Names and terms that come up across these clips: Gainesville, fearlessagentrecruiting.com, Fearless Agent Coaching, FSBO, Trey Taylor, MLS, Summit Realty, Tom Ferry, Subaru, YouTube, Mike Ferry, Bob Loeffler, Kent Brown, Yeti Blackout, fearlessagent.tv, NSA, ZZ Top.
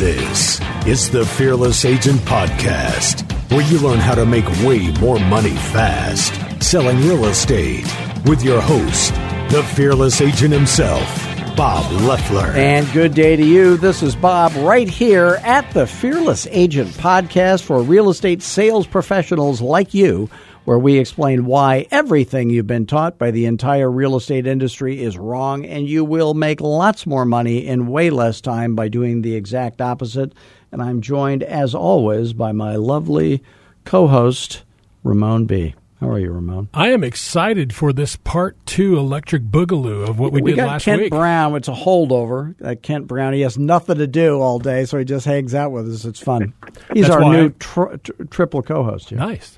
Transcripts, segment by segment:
This is the Fearless Agent Podcast, where you learn how to make way more money fast selling real estate with your host, the Fearless Agent himself, Bob Loeffler. And good day to you. This is Bob right here at the Fearless Agent Podcast for real estate sales professionals like you, where we explain why everything you've been taught by the entire real estate industry is wrong, and you will make lots more money in way less time by doing the exact opposite. And I'm joined, as always, by my lovely co-host, Ramon B. How are you, Ramon? I am excited for this Part 2 Electric Boogaloo of what we did last week. We got Kent Brown. It's a holdover. Kent Brown, he has nothing to do all day, so he just hangs out with us. It's fun. He's our new triple co-host here. Nice.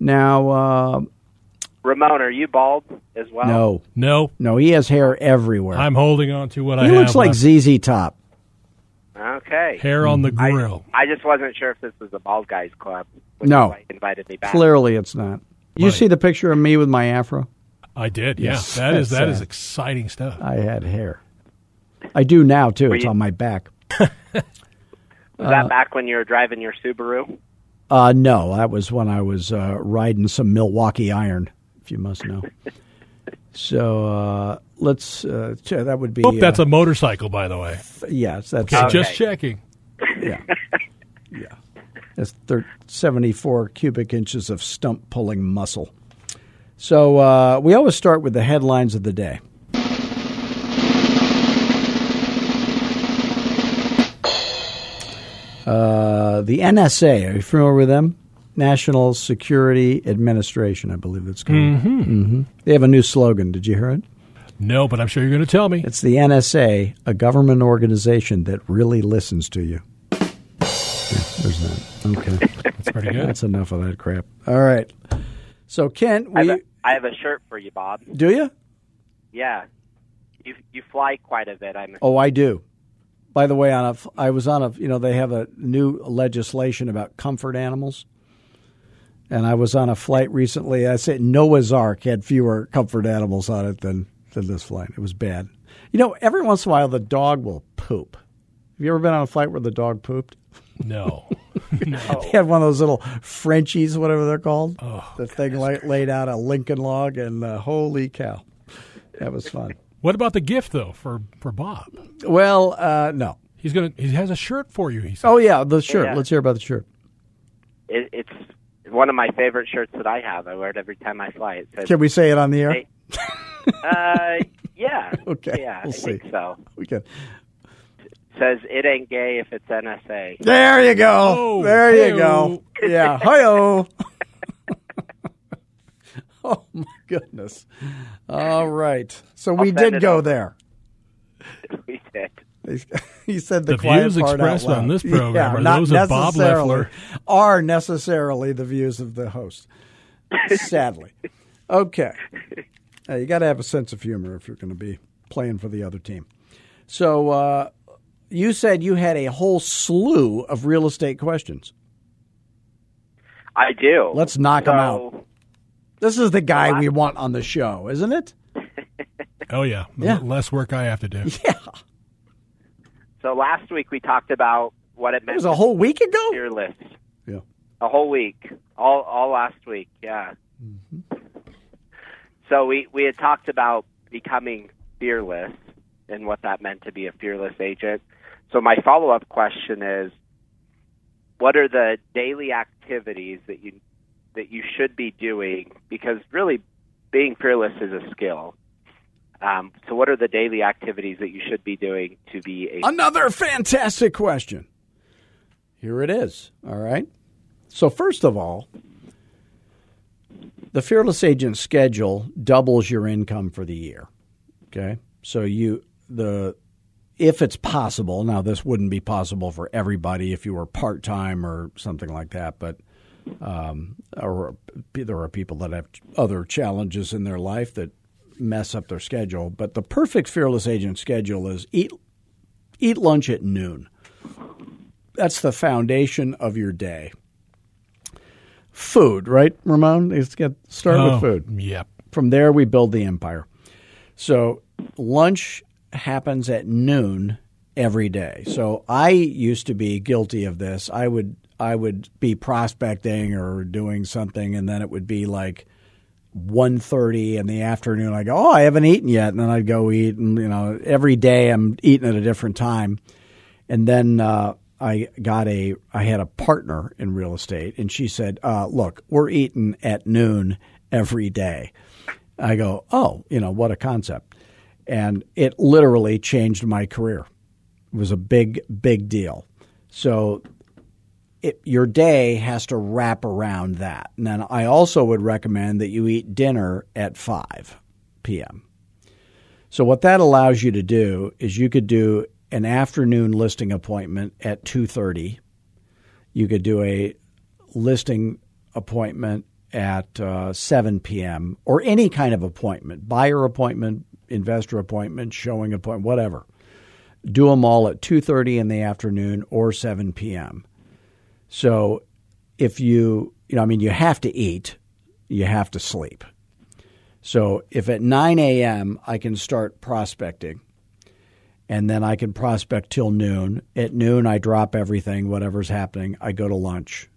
Now, Ramon, are you bald as well? No, he has hair everywhere. I'm holding on to what I have. He looks like ZZ Top. Okay. Hair on the grill. I just wasn't sure if this was a bald guys club. No. Invited me back. Clearly it's not. You right. See the picture of me with my afro? I did, yeah. Yes. That is exciting stuff. I had hair. I do now, too. It's on my back. Was that back when you were driving your Subaru? No, that was when I was riding some Milwaukee iron, if you must know. So let's that would be. Hope that's a motorcycle, by the way. Yes, that's okay. Just checking. Yeah, that's 74 cubic inches of stump pulling muscle. So we always start with the headlines of the day. The NSA, are you familiar with them? National Security Administration, I believe that's called. Mm-hmm. Mm-hmm. They have a new slogan. Did you hear it? No, but I'm sure you're going to tell me. It's the NSA, a government organization that really listens to you. Yeah, there's that. Okay. That's pretty good. That's enough of that crap. All right. So, Kent, I have a shirt for you, Bob. Do you? Yeah. You fly quite a bit. I do. By the way, they have a new legislation about comfort animals. And I was on a flight recently. I said Noah's Ark had fewer comfort animals on it than this flight. It was bad. You know, every once in a while the dog will poop. Have you ever been on a flight where the dog pooped? No. They had one of those little Frenchies, whatever they're called. Oh, the thing laid out a Lincoln log, and holy cow. That was fun. What about the gift, though, for Bob? Well, no. He has a shirt for you, he said. Oh, yeah, the shirt. Yeah. Let's hear about the shirt. It's one of my favorite shirts that I have. I wear it every time I fly. It says, can we say it on the air? Yeah. Okay. Yeah, we'll see. Think so. We can. It says, it ain't gay if it's NSA. There you go. Oh, there hey-o. You go. Yeah. Hi-oh. Oh, my goodness. All right. So we did go there. We did. He said the views expressed on this program are those of Bob Loeffler. Are necessarily the views of the host, sadly. Okay. Now, you got to have a sense of humor if you're going to be playing for the other team. So you said you had a whole slew of real estate questions. I do. Let's knock them out. This is the guy we want on the show, isn't it? Oh, yeah. Yeah. Less work I have to do. Yeah. So last week we talked about what it meant. It was a whole week ago? Fearless. Yeah. A whole week. All last week, yeah. Mm-hmm. So we had talked about becoming fearless and what that meant to be a fearless agent. So my follow-up question is, what are the daily activities that you should be doing, because really being fearless is a skill. So what are the daily activities that you should be doing to be a... Another fantastic question. Here it is. All right. So first of all, the Fearless Agent schedule doubles your income for the year. Okay. So you the if it's possible. Now, this wouldn't be possible for everybody if you were part-time or something like that, but or there are people that have other challenges in their life that mess up their schedule. But the perfect fearless agent schedule is eat lunch at noon. That's the foundation of your day. Food, right, Ramon? Let's start with food. Yep. From there, we build the empire. So lunch happens at noon every day. So I used to be guilty of this. I would be prospecting or doing something, and then it would be like 1:30 in the afternoon. I go, oh, I haven't eaten yet, and then I'd go eat, and every day I'm eating at a different time. And then I had a partner in real estate, and she said, look, we're eating at noon every day. I go, oh, what a concept. And it literally changed my career. It was a big, big deal. So your day has to wrap around that. And then I also would recommend that you eat dinner at 5 p.m. So what that allows you to do is you could do an afternoon listing appointment at 2:30. You could do a listing appointment at 7 p.m. or any kind of appointment, buyer appointment, investor appointment, showing appointment, whatever. Do them all at 2:30 in the afternoon or 7 p.m. So if you have to eat, you have to sleep. So if at 9 a.m. I can start prospecting, and then I can prospect till noon. At noon, I drop everything, whatever's happening. I go to lunch.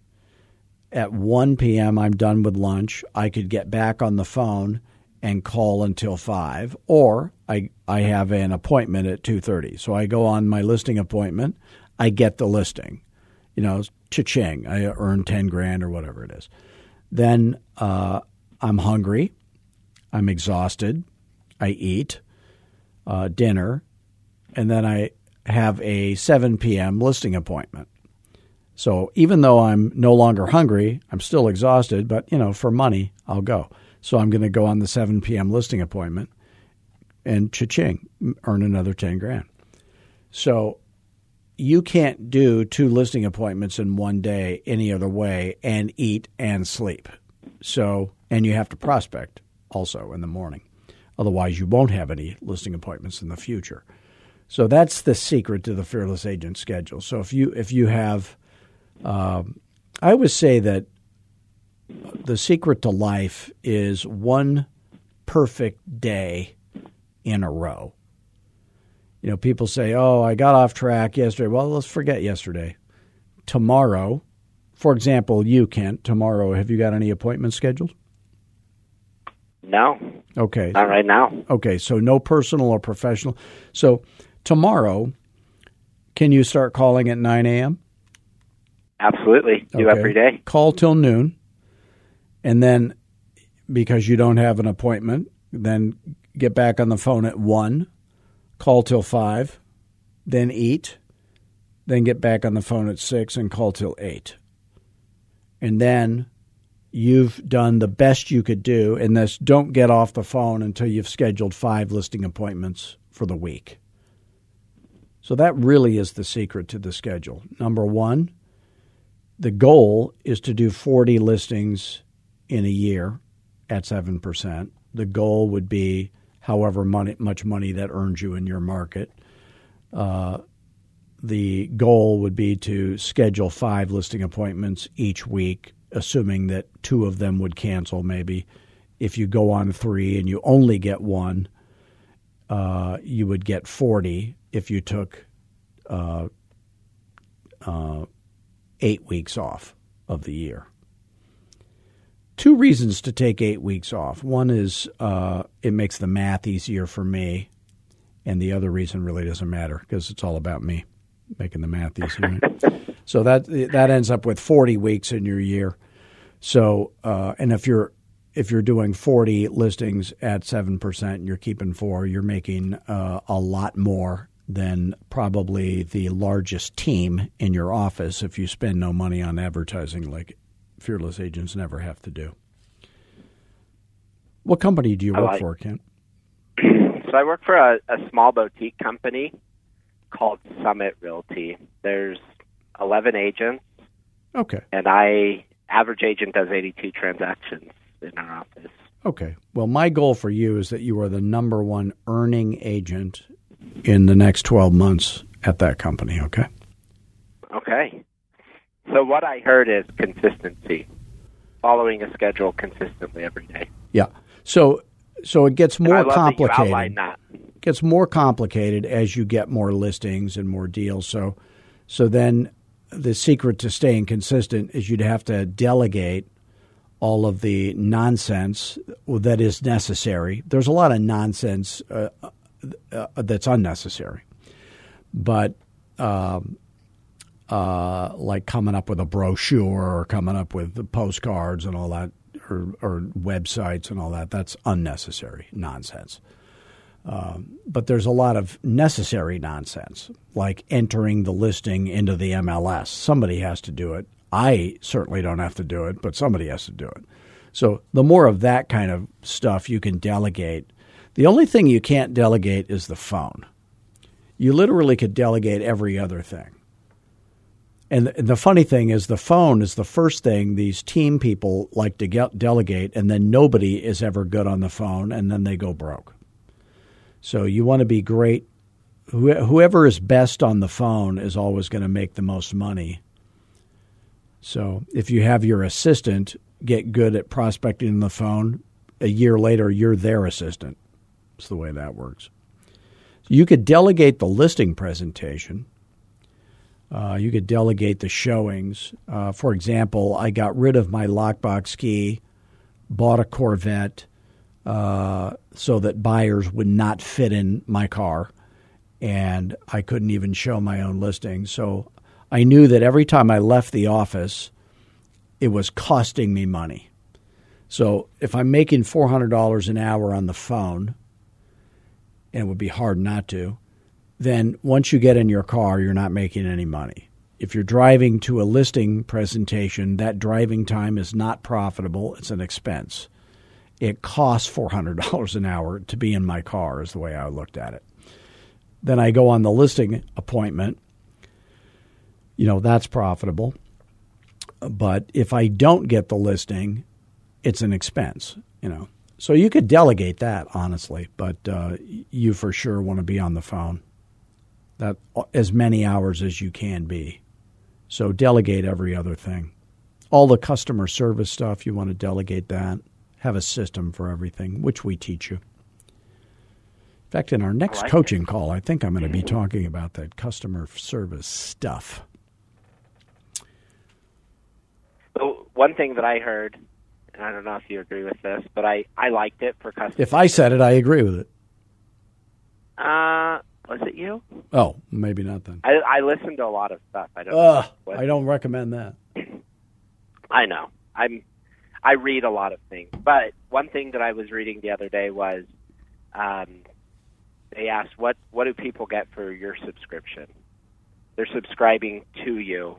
At 1 p.m., I'm done with lunch. I could get back on the phone and call until 5, or I have an appointment at 2:30. So I go on my listing appointment. I get the listing. Cha-ching, I earn $10,000 or whatever it is. Then I'm hungry. I'm exhausted. I eat dinner. And then I have a 7 p.m. listing appointment. So even though I'm no longer hungry, I'm still exhausted. But, for money, I'll go. So I'm going to go on the 7 p.m. listing appointment and cha-ching, earn another $10,000. So you can't do 2 listing appointments in one day any other way and eat and sleep. So, and you have to prospect also in the morning. Otherwise, you won't have any listing appointments in the future. So that's the secret to the fearless agent schedule. So if you have I always say that the secret to life is one perfect day in a row. People say, oh, I got off track yesterday. Well, let's forget yesterday. Tomorrow, for example, you, Kent, tomorrow, have you got any appointments scheduled? No. Okay. Not right now. Okay, so no personal or professional. So tomorrow, can you start calling at 9 a.m.? Absolutely. Do every day. Call till noon, and then because you don't have an appointment, then get back on the phone at 1. Call till 5, then eat, then get back on the phone at 6 and call till 8. And then you've done the best you could do in this. Don't get off the phone until you've scheduled 5 listing appointments for the week. So that really is the secret to the schedule. Number 1, the goal is to do 40 listings in a year at 7%. The goal would be however much money that earns you in your market. The goal would be to schedule 5 listing appointments each week, assuming that 2 of them would cancel maybe. If you go on 3 and you only get 1, you would get 40 if you took 8 weeks off of the year. 2 reasons to take 8 weeks off. One is it makes the math easier for me, and the other reason really doesn't matter because it's all about me making the math easier. Right? So that ends up with 40 weeks in your year. So and if you're doing 40 listings at 7% and you're keeping 4, you're making a lot more than probably the largest team in your office if you spend no money on advertising like fearless agents never have to do. What company do you work for, Kent? So I work for a small boutique company called Summit Realty. There's 11 agents. Okay. And average agent does 82 transactions in our office. Okay. Well, my goal for you is that you are the number one earning agent in the next 12 months at that company, okay? Okay. So what I heard is consistency, following a schedule consistently every day. Yeah. So it gets more complicated. I love that you outlined that. It gets more complicated as you get more listings and more deals. So then the secret to staying consistent is you'd have to delegate all of the nonsense that is necessary. There's a lot of nonsense that's unnecessary, but like coming up with a brochure or coming up with the postcards and all that, or websites and all that, that's unnecessary nonsense. But there's a lot of necessary nonsense, like entering the listing into the MLS. Somebody has to do it. I certainly don't have to do it, but somebody has to do it. So the more of that kind of stuff you can delegate. The only thing you can't delegate is the phone. You literally could delegate every other thing. And the funny thing is the phone is the first thing these team people like to delegate, and then nobody is ever good on the phone, and then they go broke. So you want to be great. Whoever is best on the phone is always going to make the most money. So if you have your assistant get good at prospecting on the phone, a year later you're their assistant. That's the way that works. You could delegate the listing presentation. You could delegate the showings. For example, I got rid of my lockbox key, bought a Corvette, so that buyers would not fit in my car, and I couldn't even show my own listing. So I knew that every time I left the office, it was costing me money. So if I'm making $400 an hour on the phone, and it would be hard not to, then once you get in your car, you're not making any money. If you're driving to a listing presentation, that driving time is not profitable. It's an expense. It costs $400 an hour to be in my car is the way I looked at it. Then I go on the listing appointment. You know, that's profitable. But if I don't get the listing, it's an expense, you know. So you could delegate that, honestly, but you for sure want to be on the phone that as many hours as you can be. So delegate every other thing. All the customer service stuff, you want to delegate that. Have a system for everything, which we teach you. In fact, in our next coaching call, I think I'm going to be talking about that customer service stuff. So one thing that I heard, and I don't know if you agree with this, but I liked it for customers. If I said it, I agree with it. Was it you? Oh, maybe not then. I listen to a lot of stuff. I don't recommend that. I know. I read a lot of things, but one thing that I was reading the other day was they asked, what do people get for your subscription? They're subscribing to you.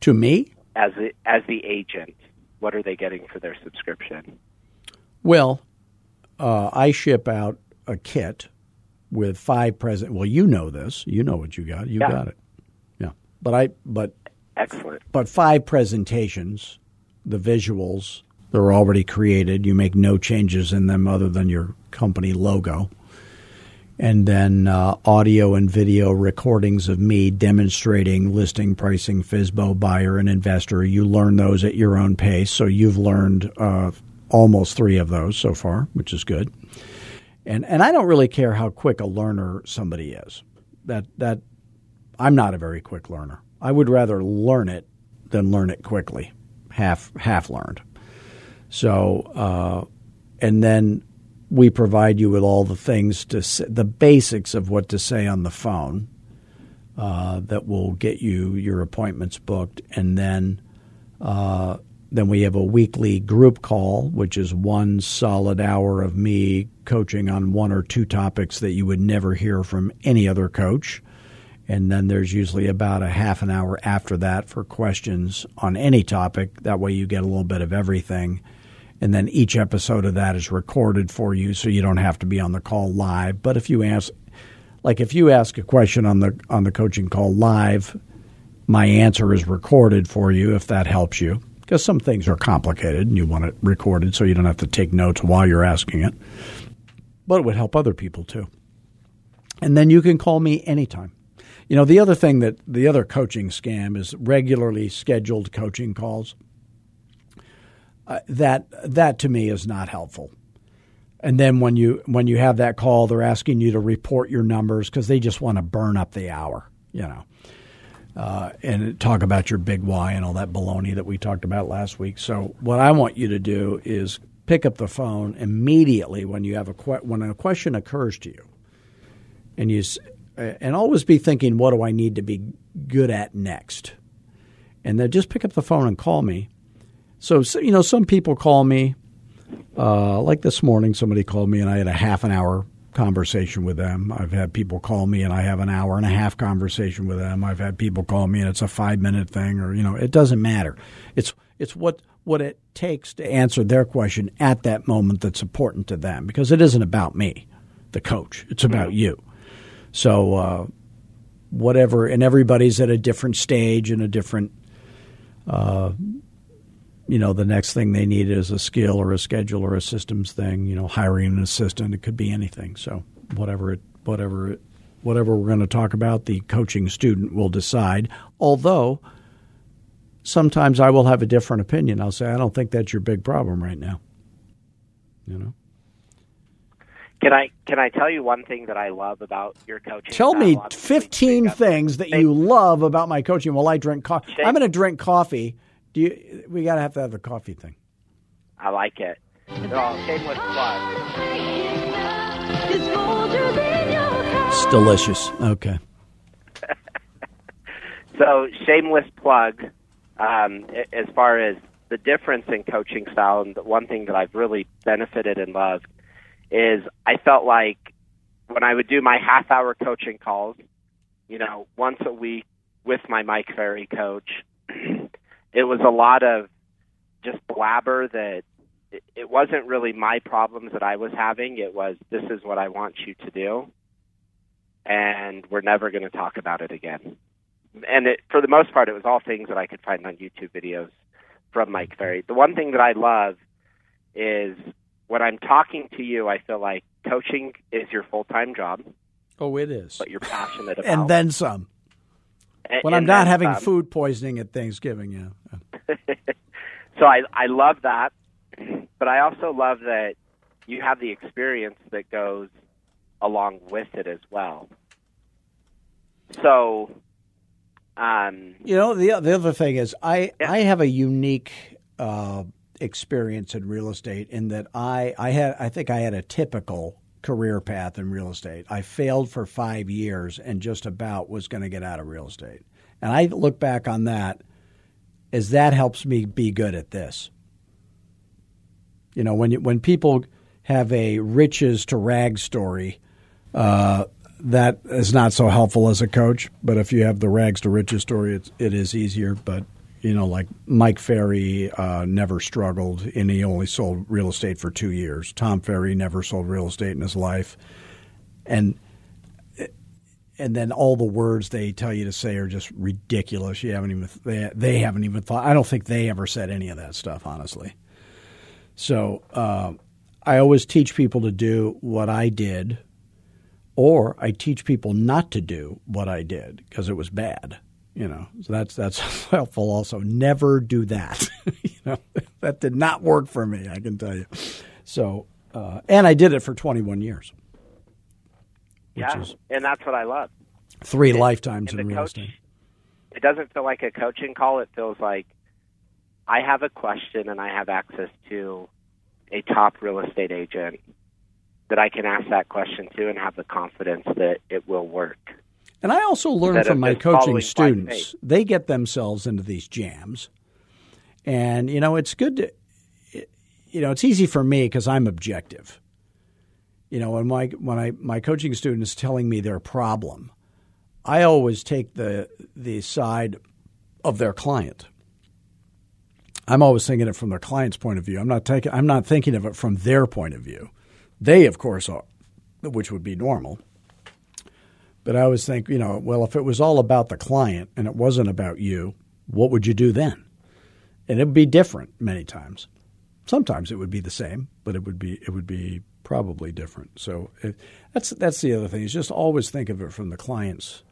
To me? As the agent, what are they getting for their subscription? Well, I ship out a kit with 5 present. Well, you know this. You know what you got. You got it. Yeah. But excellent. But 5 presentations. The visuals, they're already created. You make no changes in them other than your company logo. And then audio and video recordings of me demonstrating listing, pricing, FSBO, buyer, and investor. You learn those at your own pace. So you've learned almost 3 of those so far, which is good. And I don't really care how quick a learner somebody is. That I'm not a very quick learner. I would rather learn it than learn it quickly. Half learned. So, and then we provide you with all the things to say, the basics of what to say on the phone that will get you your appointments booked. And then we have a weekly group call, which is 1 solid hour of me coaching on 1 or 2 topics that you would never hear from any other coach. And then there's usually about a half an hour after that for questions on any topic. That way you get a little bit of everything. And then each episode of that is recorded for you so you don't have to be on the call live. But if you ask Like if you ask a question on the coaching call live, my answer is recorded for you if that helps you, because some things are complicated and you want it recorded so you don't have to take notes while you're asking it. But it would help other people too. And then you can call me anytime. You know, the other thing that – the other coaching scam is regularly scheduled coaching calls. That to me is not helpful. And then when you have that call, they're asking you to report your numbers because they just want to burn up the hour, you know, and talk about your big why and all that baloney that we talked about last week. So what I want you to do is pick up the phone immediately when you have when a question occurs to you, and and always be thinking, what do I need to be good at next? And then just pick up the phone and call me. So you know, some people call me. Like this morning, somebody called me and I had a half an hour conversation with them. I've had people call me and I have an hour and a half conversation with them. I've had people call me and it's a 5-minute thing, or, you know, it doesn't matter. It's what it takes to answer their question at that moment that's important to them, because it isn't about me, the coach. It's about you. So whatever – and everybody's at a different stage and a different you know, the next thing they need is a skill or a schedule or a systems thing, you know, hiring an assistant. It could be anything. So whatever we're going to talk about, the coaching student will decide, although sometimes I will have a different opinion. I'll say, I don't think that's your big problem right now, you know. Can I tell you one thing that I love about your coaching? Tell me 15 things that you love about my coaching while I drink coffee. I'm going to drink coffee. We got to have a coffee thing. I like it. They're all shameless plug. It's delicious. Okay. So shameless plug, as far as the difference in coaching style, and the one thing that I've really benefited and loved is I felt like when I would do my half-hour coaching calls, you know, once a week with my Mike Ferry coach, it was a lot of just blabber that it wasn't really my problems that I was having. It was, this is what I want you to do, and we're never going to talk about it again. And for the most part, it was all things that I could find on YouTube videos from Mike Ferry. The one thing that I love is when I'm talking to you, I feel like coaching is your full-time job. Oh, it is. But you're passionate about it. And then some. When I'm not having food poisoning at Thanksgiving, yeah. So I love that, but I also love that you have the experience that goes along with it as well. So, you know, the other thing is I have a unique experience in real estate in that I think I had a typical career path in real estate. I failed for 5 years and just about was going to get out of real estate. And I look back on that as that helps me be good at this. You know, when people have a riches to rags story, that is not so helpful as a coach. But if you have the rags to riches story, it is easier. But, you know, like Mike Ferry never struggled, and he only sold real estate for 2 years. Tom Ferry never sold real estate in his life. And then all the words they tell you to say are just ridiculous. They haven't even thought – I don't think they ever said any of that stuff, honestly. So I always teach people to do what I did, or I teach people not to do what I did because it was bad. You know, so that's helpful also. Never do that. You know, that did not work for me, I can tell you. So, and I did it for 21 years. Yeah, and that's what I love. Three lifetimes in real estate. It doesn't feel like a coaching call. It feels like I have a question and I have access to a top real estate agent that I can ask that question to and have the confidence that it will work. And I also learn from my coaching students. They get themselves into these jams. And, you know, it's good to – you know, it's easy for me because I'm objective. You know, and my coaching student is telling me their problem, I always take the side of their client. I'm always thinking it from their client's point of view. I'm not thinking of it from their point of view. They, of course, are, which would be normal. But I always think, you know, well, if it was all about the client and it wasn't about you, what would you do then? And it would be different many times. Sometimes it would be the same, but it would be probably different. So that's the other thing, is just always think of it from the client's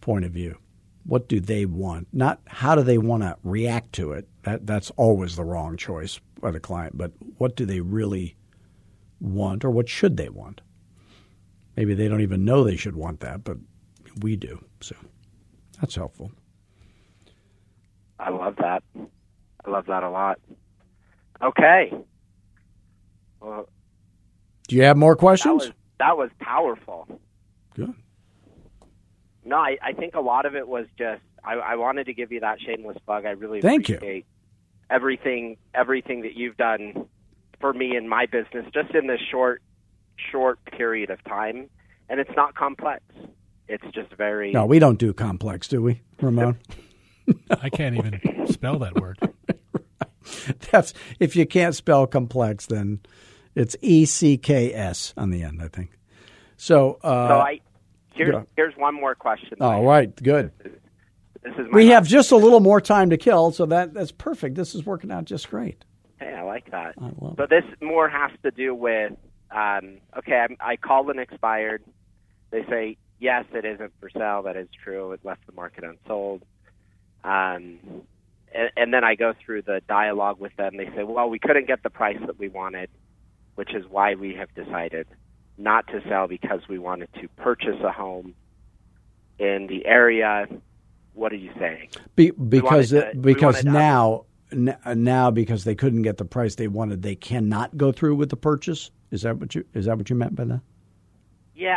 point of view. What do they want? Not how do they want to react to it. That's always the wrong choice by the client. But what do they really want, or what should they want? Maybe they don't even know they should want that, but we do. So that's helpful. I love that. I love that a lot. Okay. Well, do you have more questions? That was powerful. Good. No, I think a lot of it was just I wanted to give you that shameless plug. I really appreciate everything that you've done for me in my business just in this short period of time. And it's not complex. It's just very... No, we don't do complex, do we, Ramon? No. I can't even spell that word. That's, if you can't spell complex, then it's ECKS on the end, I think. So, here's one more question. All right, good. This is we have just a little more time to kill, so that's perfect. This is working out just great. Hey, I like that. I love it. This more has to do with, I call an expired. They say, yes, it isn't for sale. That is true. It left the market unsold. And then I go through the dialogue with them. They say, well, we couldn't get the price that we wanted, which is why we have decided not to sell, because we wanted to purchase a home in the area. What are you saying? Because they couldn't get the price they wanted, they cannot go through with the purchase. Is that what you meant by that? Yeah.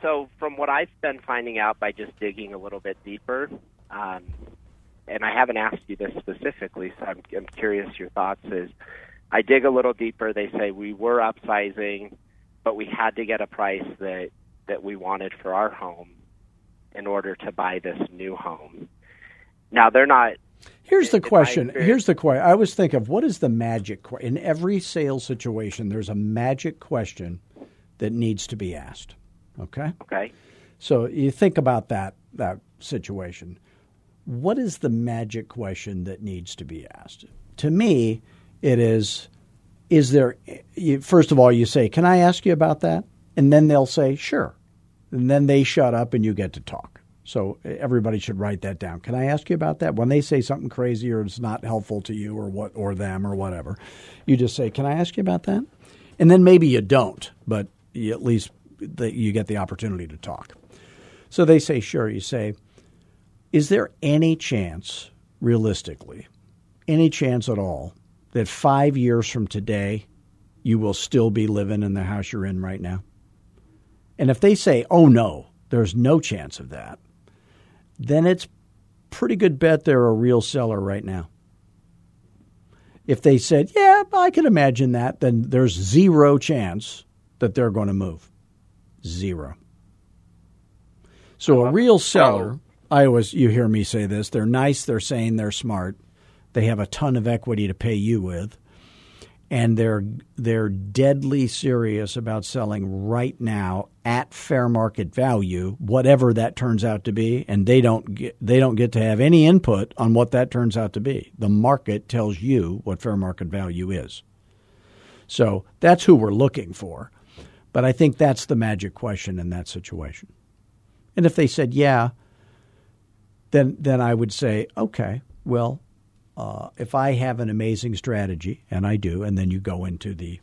So from what I've been finding out by just digging a little bit deeper, and I haven't asked you this specifically, so I'm curious your thoughts. Is I dig a little deeper. They say we were upsizing, but we had to get a price that we wanted for our home in order to buy this new home. Now, they're not... Here's the question. I always think of, what is the magic question? In every sales situation, there's a magic question that needs to be asked, okay? Okay. So you think about that situation. What is the magic question that needs to be asked? To me, it is... Is there, first of all, you say, can I ask you about that? And then they'll say, sure. And then they shut up and you get to talk. So everybody should write that down. Can I ask you about that? When they say something crazy or it's not helpful to you or what, or them or whatever, you just say, can I ask you about that? And then maybe you don't, but you, at least you get the opportunity to talk. So they say, sure. You say, is there any chance, realistically, any chance at all, that 5 years from today, you will still be living in the house you're in right now? And if they say, oh, no, there's no chance of that, then it's pretty good bet they're a real seller right now. If they said, yeah, I can imagine that, then there's zero chance that they're going to move. Zero. So a real seller, you hear me say this, they're nice, they're sane, they're smart. They have a ton of equity to pay you with, and they're deadly serious about selling right now at fair market value, whatever that turns out to be, and they don't get to have any input on what that turns out to be. The market tells you what fair market value is. So that's who we're looking for. But I think that's the magic question in that situation. And if they said, yeah, then I would say, okay, well, if I have an amazing strategy, and I do, and then you go into the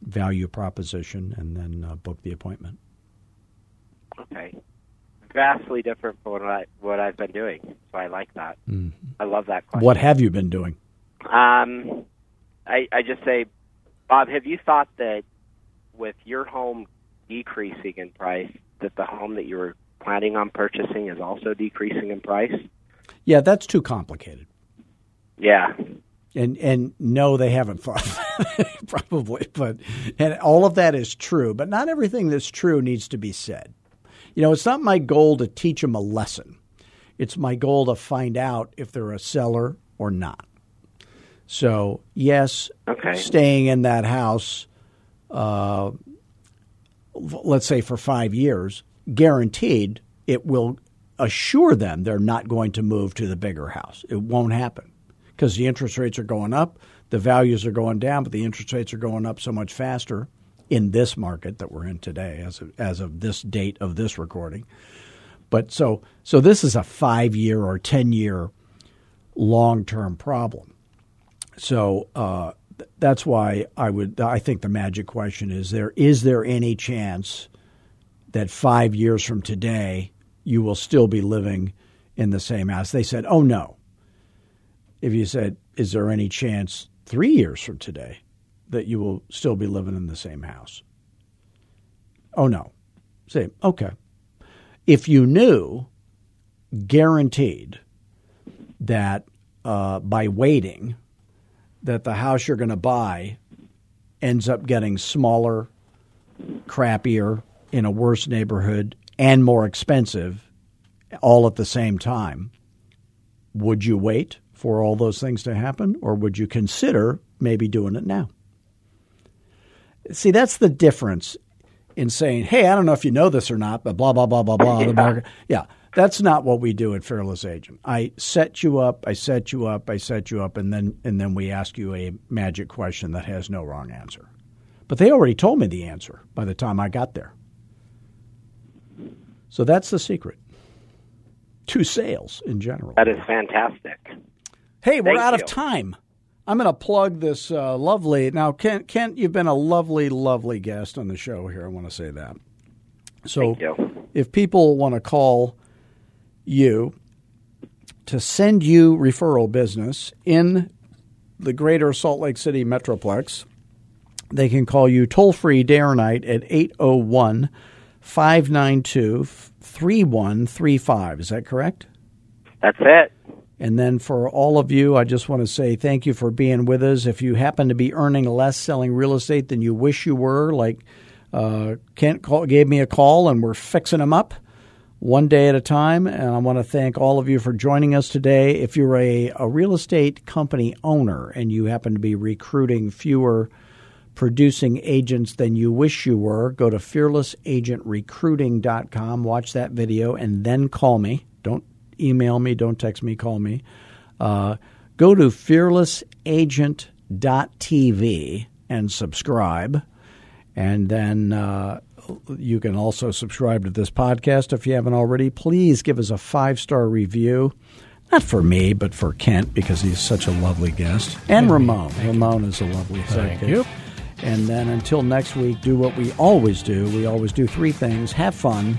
value proposition and then book the appointment. Okay. Vastly different from what I've been doing, so I like that. Mm-hmm. I love that question. What have you been doing? I just say, Bob, have you thought that with your home decreasing in price, that the home that you were planning on purchasing is also decreasing in price? Yeah, that's too complicated. Yeah. And no, they haven't thought probably, but and all of that is true, but not everything that's true needs to be said. You know, it's not my goal to teach them a lesson. It's my goal to find out if they're a seller or not. So, yes, okay. Staying in that house, let's say for 5 years, guaranteed it will assure them they're not going to move to the bigger house. It won't happen because the interest rates are going up, the values are going down, but the interest rates are going up so much faster in this market that we're in today as of this date of this recording. But so this is a 5-year or 10-year long-term problem. So that's why I think the magic question is there any chance that 5 years from today you will still be living in the same house? They said, oh, no. If you said, is there any chance 3 years from today that you will still be living in the same house? Oh, no. Say, okay. If you knew, guaranteed, that by waiting, that the house you're going to buy ends up getting smaller, crappier, in a worse neighborhood, and more expensive all at the same time, would you wait for all those things to happen, or would you consider maybe doing it now? See, that's the difference in saying, hey, I don't know if you know this or not, but blah, blah, blah, blah, blah. Yeah, that's not what we do at Fearless Agent. I set you up, and then we ask you a magic question that has no wrong answer. But they already told me the answer by the time I got there. So that's the secret to sales in general. That is fantastic. Hey, we're out of time. I'm going to plug this lovely – now, Kent, you've been a lovely, lovely guest on the show here. I want to say that. So if people want to call you to send you referral business in the greater Salt Lake City Metroplex, they can call you toll-free day or night at 801-592-3135. Is that correct? That's it. And then for all of you, I just want to say thank you for being with us. If you happen to be earning less selling real estate than you wish you were, like Kent gave me a call and we're fixing them up one day at a time. And I want to thank all of you for joining us today. If you're a real estate company owner and you happen to be recruiting fewer producing agents than you wish you were, go to fearlessagentrecruiting.com, watch that video, and then call me. Don't email me, don't text me, call me. Go to fearlessagent.tv and subscribe. And then you can also subscribe to this podcast if you haven't already. Please give us a 5-star review. Not for me, but for Kent, because he's such a lovely guest. And Ramon. Ramon is a lovely sidekick. Thank you. And then until next week, do what we always do. We always do three things. Have fun,